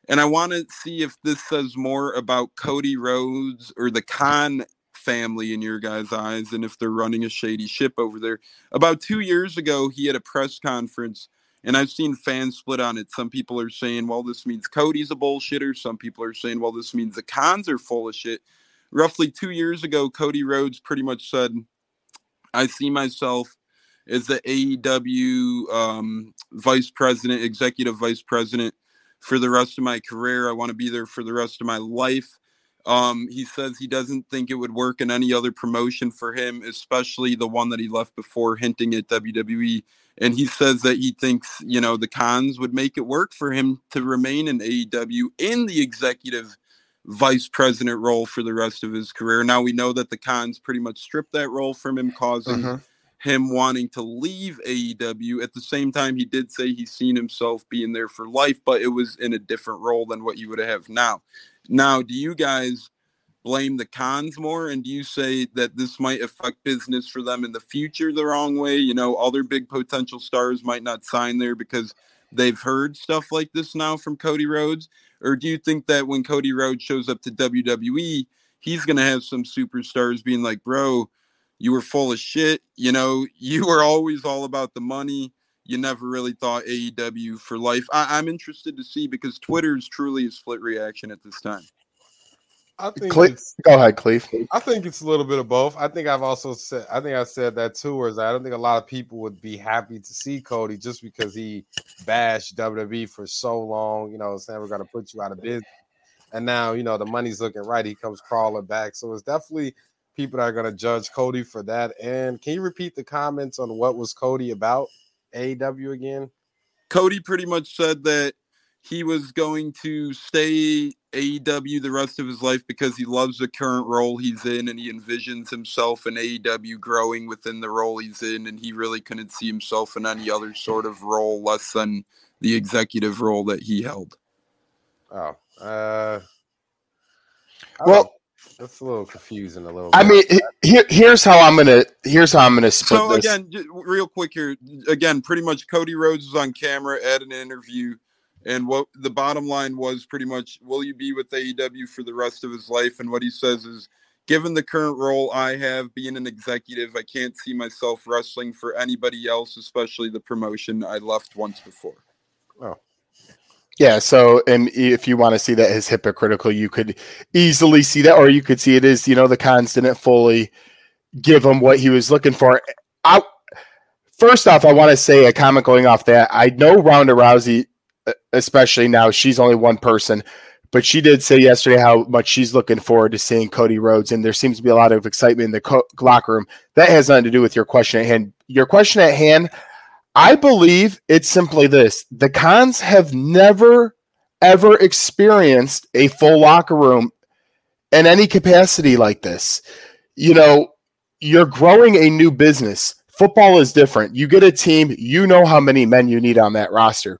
and I want to see if this says more about Cody Rhodes or the Khan family in your guys' eyes, and if they're running a shady ship over there. About 2 years ago, he had a press conference, and I've seen fans split on it. Some people are saying, well, this means Cody's a bullshitter. Some people are saying, well, this means the Khans are full of shit. Roughly 2 years ago, Cody Rhodes pretty much said, I see myself as the AEW executive vice president for the rest of my career. I want to be there for the rest of my life. He says he doesn't think it would work in any other promotion for him, especially the one that he left before, hinting at WWE. And he says that he thinks, the Khans would make it work for him to remain in AEW in the executive vice president role for the rest of his career. Now we know that the Khans pretty much stripped that role from him, causing him wanting to leave AEW. At the same time, he did say he's seen himself being there for life, but it was in a different role than what you would have now. Now, do you guys blame the Khans more, and do you say that this might affect business for them in the future the wrong way? Other big potential stars might not sign there because they've heard stuff like this now from Cody Rhodes? Or do you think that when Cody Rhodes shows up to WWE, he's going to have some superstars being like, bro, you were full of shit. You were always all about the money. You never really thought AEW for life. I'm interested to see, because Twitter is truly a split reaction at this time. I think go ahead, Cleve. I think it's a little bit of both. I think I've also said, that too, is I don't think a lot of people would be happy to see Cody, just because he bashed WWE for so long, saying we're going to put you out of business. And now, the money's looking right. He comes crawling back. So it's definitely people that are going to judge Cody for that. And can you repeat the comments on what was Cody about AEW again? Cody pretty much said that he was going to stay AEW the rest of his life because he loves the current role he's in, and he envisions himself and AEW growing within the role he's in, and he really couldn't see himself in any other sort of role less than the executive role that he held. That's a little confusing, a little bit. I mean, here's how I'm gonna split this. So again, real quick here. Again, pretty much Cody Rhodes was on camera at an interview, and what the bottom line was pretty much, will you be with AEW for the rest of his life? And what he says is, given the current role I have, being an executive, I can't see myself wrestling for anybody else, especially the promotion I left once before. Oh. Yeah, so, and if you want to see that as hypocritical, you could easily see that, or you could see it as, the Khans didn't fully give him what he was looking for. First off, I want to say a comment going off that. I know Ronda Rousey, especially now, she's only one person, but she did say yesterday how much she's looking forward to seeing Cody Rhodes, and there seems to be a lot of excitement in the locker room. That has nothing to do with your question at hand. Your question at hand, I believe it's simply this. The Khans have never, ever experienced a full locker room in any capacity like this. You're growing a new business. Football is different. You get a team, how many men you need on that roster.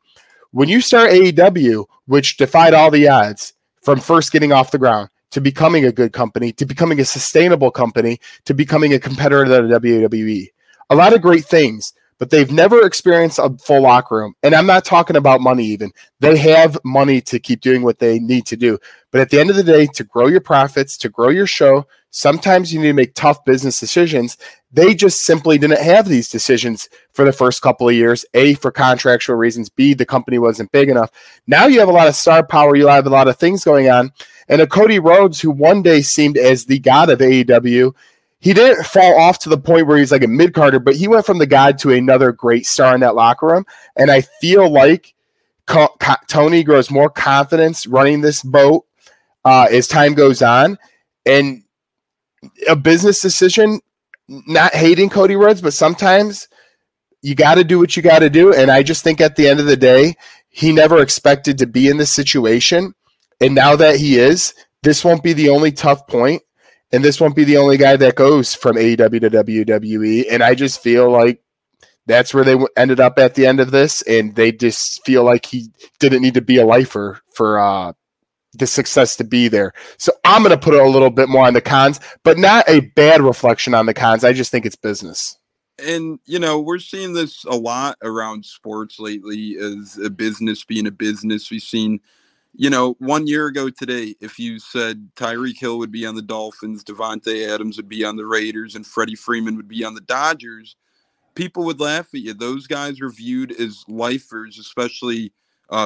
When you start AEW, which defied all the odds from first getting off the ground to becoming a good company, to becoming a sustainable company, to becoming a competitor to the WWE, a lot of great things. But they've never experienced a full locker room. And I'm not talking about money even. They have money to keep doing what they need to do. But at the end of the day, to grow your profits, to grow your show, sometimes you need to make tough business decisions. They just simply didn't have these decisions for the first couple of years, A, for contractual reasons, B, the company wasn't big enough. Now you have a lot of star power. You have a lot of things going on. And a Cody Rhodes, who one day seemed as the god of AEW, he didn't fall off to the point where he's like a mid-carder, but he went from the guy to another great star in that locker room. And I feel like Tony grows more confidence running this boat as time goes on. And a business decision, not hating Cody Rhodes, but sometimes you got to do what you got to do. And I just think at the end of the day, he never expected to be in this situation. And now that he is, this won't be the only tough point. And this won't be the only guy that goes from AEW to WWE. And I just feel like that's where they ended up at the end of this. And they just feel like he didn't need to be a lifer for the success to be there. So I'm going to put a little bit more on the cons, but not a bad reflection on the cons. I just think it's business. And, you know, we're seeing this a lot around sports lately as a business being a business. We've seen, you know, 1 year ago today, if you said Tyreek Hill would be on the Dolphins, Devontae Adams would be on the Raiders, and Freddie Freeman would be on the Dodgers, people would laugh at you. Those guys were viewed as lifers, especially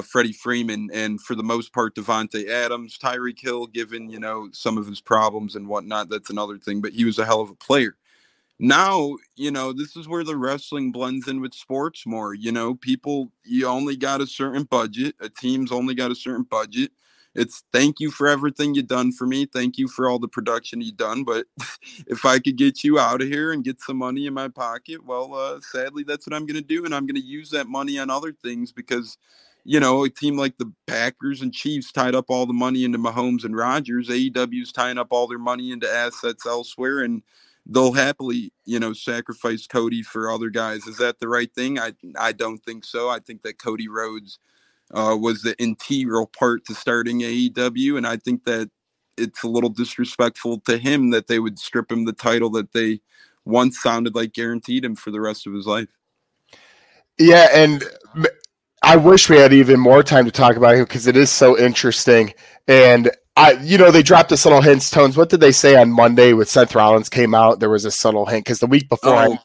Freddie Freeman, and for the most part, Devontae Adams. Tyreek Hill, given, you know, some of his problems and whatnot, that's another thing, but he was a hell of a player. Now, you know, this is where the wrestling blends in with sports more. You know, people, you only got a certain budget. A team's only got a certain budget. It's thank you for everything you've done for me. Thank you for all the production you've done. But if I could get you out of here and get some money in my pocket, well, sadly, that's what I'm going to do. And I'm going to use that money on other things because, you know, a team like the Packers and Chiefs tied up all the money into Mahomes and Rodgers. AEW's tying up all their money into assets elsewhere. And they'll happily, you know, sacrifice Cody for other guys. Is that the right thing? I don't think so. I think that Cody Rhodes was the integral part to starting AEW, and I think that it's a little disrespectful to him that they would strip him the title that they once sounded like guaranteed him for the rest of his life. Yeah, and I wish we had even more time to talk about him because it is so interesting. And you know, they dropped the subtle hints, Tones. What did they say on Monday when Seth Rollins came out? There was a subtle hint because the week before,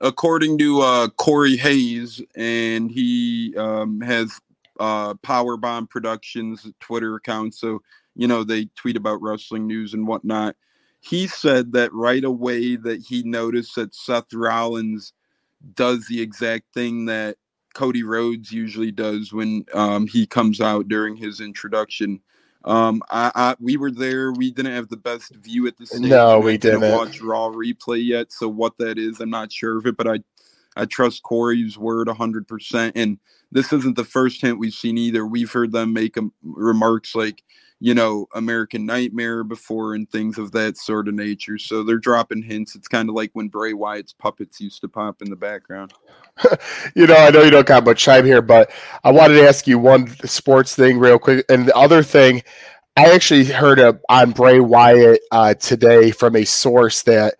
according to Corey Hayes, and he has Powerbomb Productions Twitter account, so you know they tweet about wrestling news and whatnot. He said that right away that he noticed that Seth Rollins does the exact thing that Cody Rhodes usually does when he comes out during his introduction. We were there. We didn't have the best view at the stage. No, we didn't watch Raw replay yet. So what that is, I'm not sure of it, but I trust Corey's word 100%. And this isn't the first hint we've seen either. We've heard them make remarks like, you know, American Nightmare before and things of that sort of nature. So they're dropping hints. It's kind of like when Bray Wyatt's puppets used to pop in the background. You know, I know you don't got much time here, but I wanted to ask you one sports thing real quick. And the other thing, I actually heard on Bray Wyatt today from a source that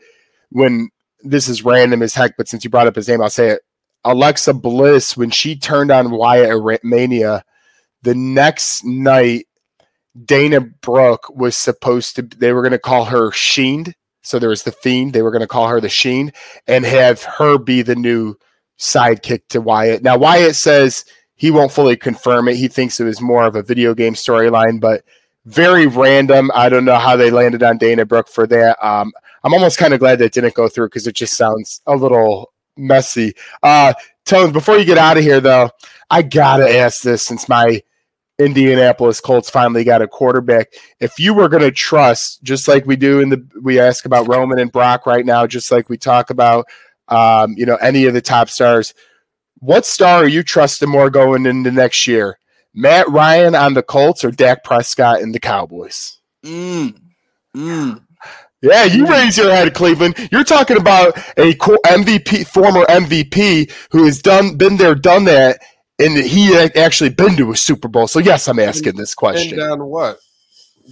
when this is random as heck, but since you brought up his name, I'll say it. Alexa Bliss, when she turned on Wyatt at Mania, the next night, Dana Brooke was supposed to, they were going to call her Sheen. So there was the Fiend. They were going to call her the Sheen and have her be the new sidekick to Wyatt. Now, Wyatt says he won't fully confirm it. He thinks it was more of a video game storyline, but very random. I don't know how they landed on Dana Brooke for that. I'm almost kind of glad that didn't go through because it just sounds a little messy. Tones, before you get out of here, though, I got to ask this since my Indianapolis Colts finally got a quarterback. If you were going to trust, just like we do we ask about Roman and Brock right now, just like we talk about, you know, any of the top stars, what star are you trusting more going into next year? Matt Ryan on the Colts or Dak Prescott in the Cowboys? Yeah, you raise your head, Cleveland. You're talking about a MVP, former MVP who has been there, done that. And he had actually been to a Super Bowl. So, yes, I'm asking this question. Down to what?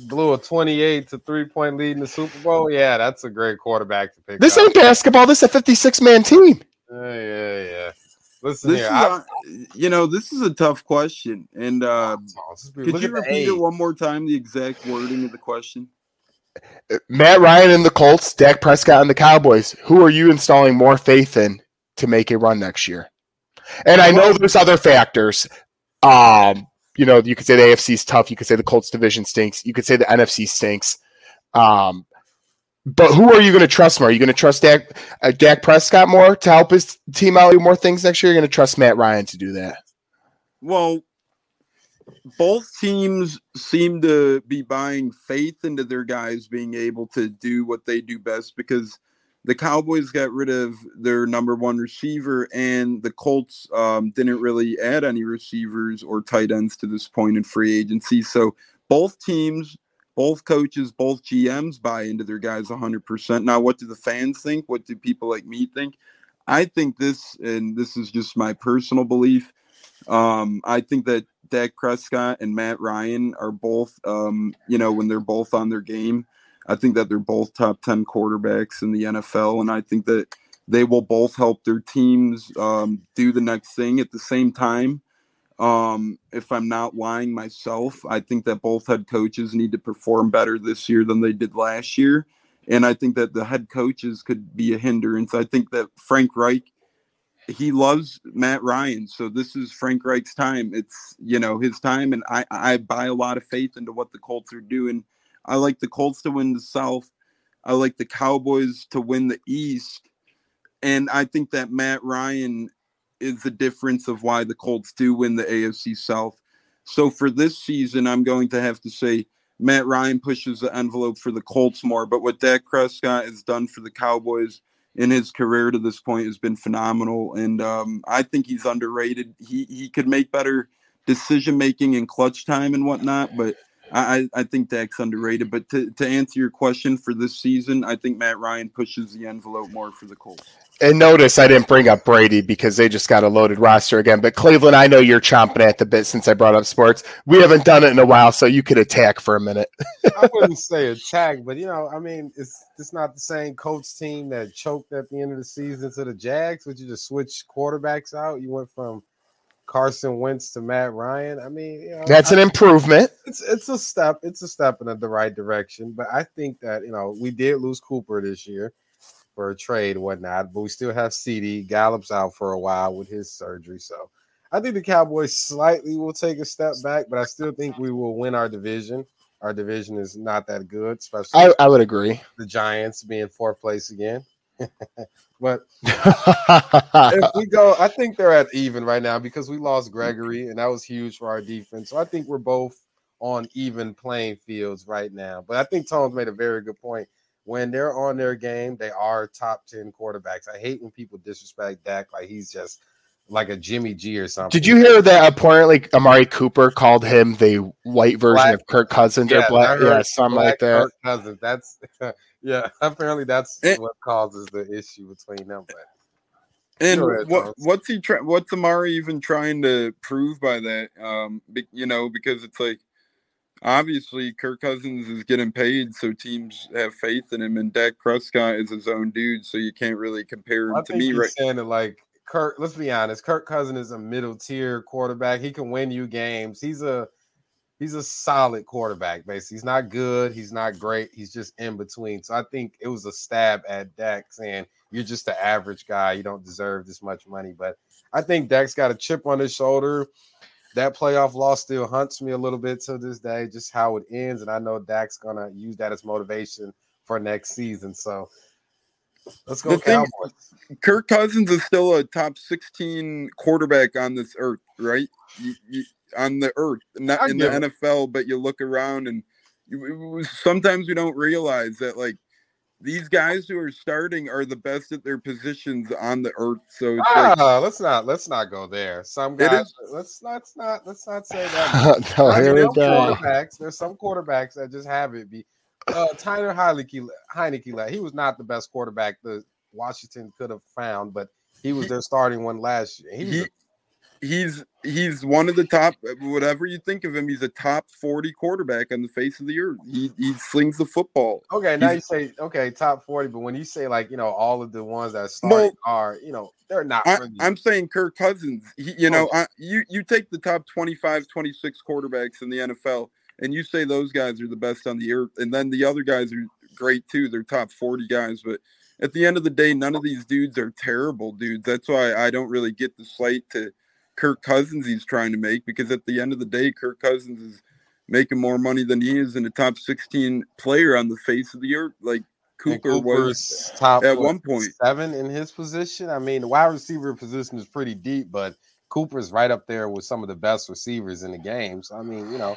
Blew a 28 to 3-point lead in the Super Bowl? Yeah, that's a great quarterback to pick This up. Ain't basketball. This is a 56-man team. Yeah. Listen this here. This is a tough question. And could you repeat it one more time, the exact wording of the question? Matt Ryan and the Colts, Dak Prescott and the Cowboys. Who are you installing more faith in to make a run next year? And I know there's other factors. You know, you could say the AFC is tough. You could say the Colts division stinks. You could say the NFC stinks. But who are you going to trust more? Are you going to trust Dak Prescott more to help his team out do more things next year? You're going to trust Matt Ryan to do that? Well, both teams seem to be buying faith into their guys being able to do what they do best, because the Cowboys got rid of their number one receiver, and the Colts didn't really add any receivers or tight ends to this point in free agency. So both teams, both coaches, both GMs buy into their guys 100%. Now, what do the fans think? What do people like me think? I think this, and this is just my personal belief, I think that Dak Prescott and Matt Ryan are both, when they're both on their game, I think that they're both top 10 quarterbacks in the NFL, and I think that they will both help their teams do the next thing at the same time. If I'm not lying myself, I think that both head coaches need to perform better this year than they did last year. And I think that the head coaches could be a hindrance. I think that Frank Reich, he loves Matt Ryan. So this is Frank Reich's time. It's, his time. And I buy a lot of faith into what the Colts are doing. I like the Colts to win the South. I like the Cowboys to win the East. And I think that Matt Ryan is the difference of why the Colts do win the AFC South. So for this season, I'm going to have to say, Matt Ryan pushes the envelope for the Colts more, but what Dak Prescott has done for the Cowboys in his career to this point has been phenomenal, and I think he's underrated. He could make better decision-making and clutch time and whatnot, but I think Dak's underrated. But to answer your question for this season, I think Matt Ryan pushes the envelope more for the Colts. And notice I didn't bring up Brady because they just got a loaded roster again. But Cleveland, I know you're chomping at the bit since I brought up sports. We haven't done it in a while, so you could attack for a minute. I wouldn't say attack, but, it's not the same Colts team that choked at the end of the season to the Jags. Would you just switch quarterbacks out? You went from Carson Wentz to Matt Ryan. That's an improvement. It's a step. It's a step in the right direction. But I think that, we did lose Cooper this year for a trade and whatnot, but we still have CD. Gallup's out for a while with his surgery. So I think the Cowboys slightly will take a step back, but I still think we will win our division. Our division is not that good, especially I would agree. The Giants being fourth place again. But if we go, I think they're at even right now because we lost Gregory, and that was huge for our defense. So I think we're both on even playing fields right now. But I think Tom's made a very good point. When they're on their game, they are top 10 quarterbacks. I hate when people disrespect Dak like he's just like a Jimmy G or something. Did you hear that apparently Amari Cooper called him the white version of Kirk Cousins or black or something like that? Kirk Cousins. That's apparently that's what causes the issue between them. But and what's Amari even trying to prove by that? Because it's like, obviously, Kirk Cousins is getting paid, so teams have faith in him, and Dak Prescott is his own dude, so you can't really compare him to me right now. Like Kirk, let's be honest, Kirk Cousins is a middle-tier quarterback. He can win you games. He's a solid quarterback, basically. He's not good. He's not great. He's just in between. So I think it was a stab at Dak saying, you're just an average guy. You don't deserve this much money. But I think Dak's got a chip on his shoulder. That playoff loss still haunts me a little bit to this day, just how it ends. And I know Dak's going to use that as motivation for next season. So let's go Cowboys. Kirk Cousins is still a top 16 quarterback on this earth, right? On the earth, not in the NFL, but you look around and sometimes we don't realize that, like, these guys who are starting are the best at their positions on the earth. So it's let's not go there. Some guys, let's not say that. No, here we go. There's some quarterbacks that just have it. Tyler Heineke, he was not the best quarterback the Washington could have found, but he was their starting one last year. He's one of the top, whatever you think of him, he's a top 40 quarterback on the face of the earth. He slings the football. Okay, now you say, okay, top 40, but when you say, like, all of the ones that started are, they're not. I'm saying Kirk Cousins. You take the top 25, 26 quarterbacks in the NFL, and you say those guys are the best on the earth, and then the other guys are great too. They're top 40 guys, but at the end of the day, none of these dudes are terrible dudes. That's why I don't really get the slight to Kirk Cousins he's trying to make, because at the end of the day, Kirk Cousins is making more money than he is in a top 16 player on the face of the earth. Like Cooper was top at 1.7 in his position. I mean, the wide receiver position is pretty deep, but Cooper's right up there with some of the best receivers in the game. So, I mean, you know,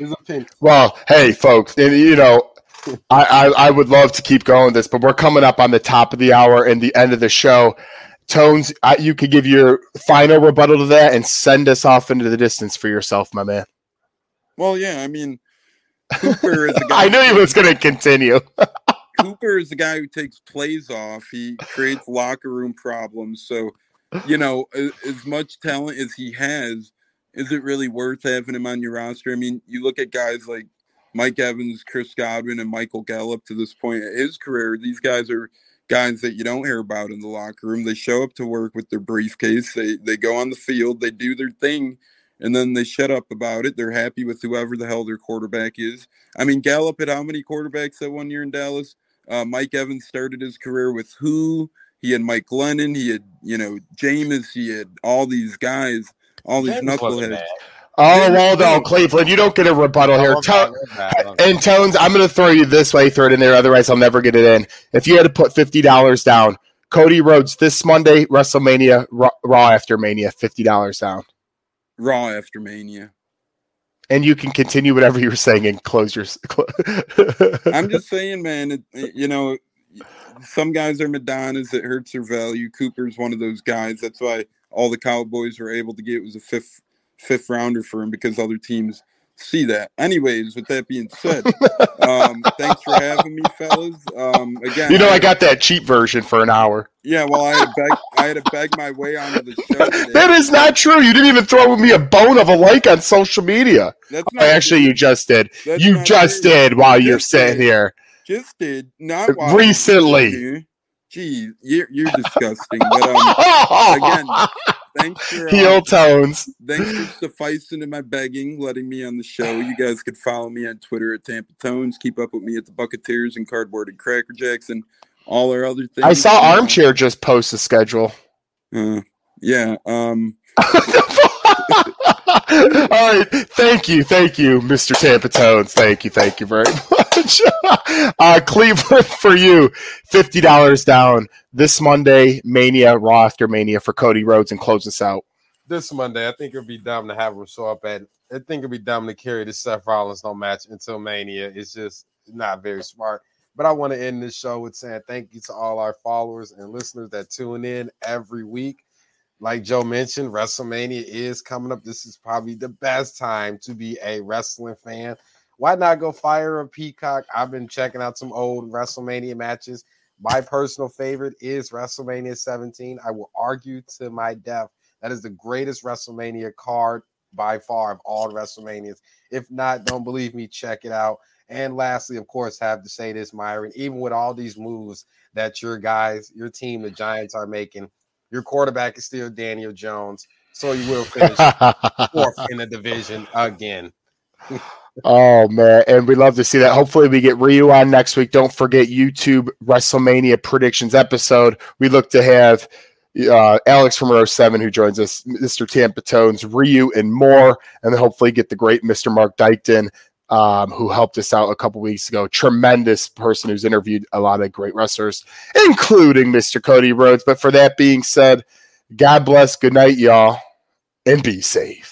it's a pinch. Well, hey, folks, and, you know, I would love to keep going this, but we're coming up on the top of the hour and the end of the show. Tones, you could give your final rebuttal to that and send us off into the distance for yourself, my man. Well, yeah, I mean, Cooper is the guy. I knew he was going to continue. Cooper is the guy who takes plays off. He creates locker room problems. So, you know, as much talent as he has, is it really worth having him on your roster? I mean, you look at guys like Mike Evans, Chris Godwin, and Michael Gallup to this point in his career. These guys are guys that you don't hear about in the locker room. They show up to work with their briefcase. They go on the field. They do their thing. And then they shut up about it. They're happy with whoever the hell their quarterback is. I mean, Gallup had how many quarterbacks that one year in Dallas? Mike Evans started his career with who? He had Mike Glennon. He had, you know, Jameis. He had all these guys, all these knuckleheads. Oh, Waldo, Cleveland, you don't get a rebuttal here. And Tones, I'm going to throw you this way, throw it in there, otherwise I'll never get it in. If you had to put $50 down, Cody Rhodes this Monday, WrestleMania, Raw after Mania, $50 down. Raw after Mania. And you can continue whatever you were saying and close your... I'm just saying, man, you know, some guys are Madonnas. It hurts their value. Cooper's one of those guys. That's why all the Cowboys were able to get was a fifth rounder for him, because other teams see that. Anyways, with that being said, thanks for having me, fellas. Again, you know, I got that cheap version for an hour. Yeah, well, I had to beg my way onto the show today. That is not true. You didn't even throw me a bone of a like on social media. That's not actually true. You just did. That's you just true. Did while just you're sitting did. Here. Just did not recently. Geez, you're disgusting. But again. Thanks for heel tones. Thanks for sufficing in my begging, letting me on the show. You guys could follow me on Twitter at Tampa Tones. Keep up with me at the Bucketeers and Cardboard and Cracker Jacks and all our other things. I saw Armchair just post a schedule. Yeah. All right. Thank you, Mr. Tampa Tones. Thank you very much. Cleveland, for you, $50 down this Monday, Mania, Raw after Mania for Cody Rhodes, and close us out. This Monday, I think it'd be dumb to have him show up at. I think it'd be dumb to carry the Seth Rollins no match until Mania. It's just not very smart. But I want to end this show with saying thank you to all our followers and listeners that tune in every week. Like Joe mentioned, WrestleMania is coming up. This is probably the best time to be a wrestling fan. Why not go fire a Peacock? I've been checking out some old WrestleMania matches. My personal favorite is WrestleMania 17. I will argue to my death that is the greatest WrestleMania card by far of all the WrestleManias. If not, don't believe me, check it out. And lastly, of course, have to say this, Myron, even with all these moves that your team, the Giants, are making, your quarterback is still Daniel Jones, so you will finish fourth in the division again. Oh, man, and we love to see that. Hopefully we get Ryu on next week. Don't forget YouTube WrestleMania predictions episode. We look to have Alex from Row 7 who joins us, Mr. Tampa Tones, Ryu, and more, and then hopefully get the great Mr. Mark Dykton, who helped us out a couple weeks ago. Tremendous person who's interviewed a lot of great wrestlers, including Mr. Cody Rhodes. But for that being said, God bless, good night, y'all, and be safe.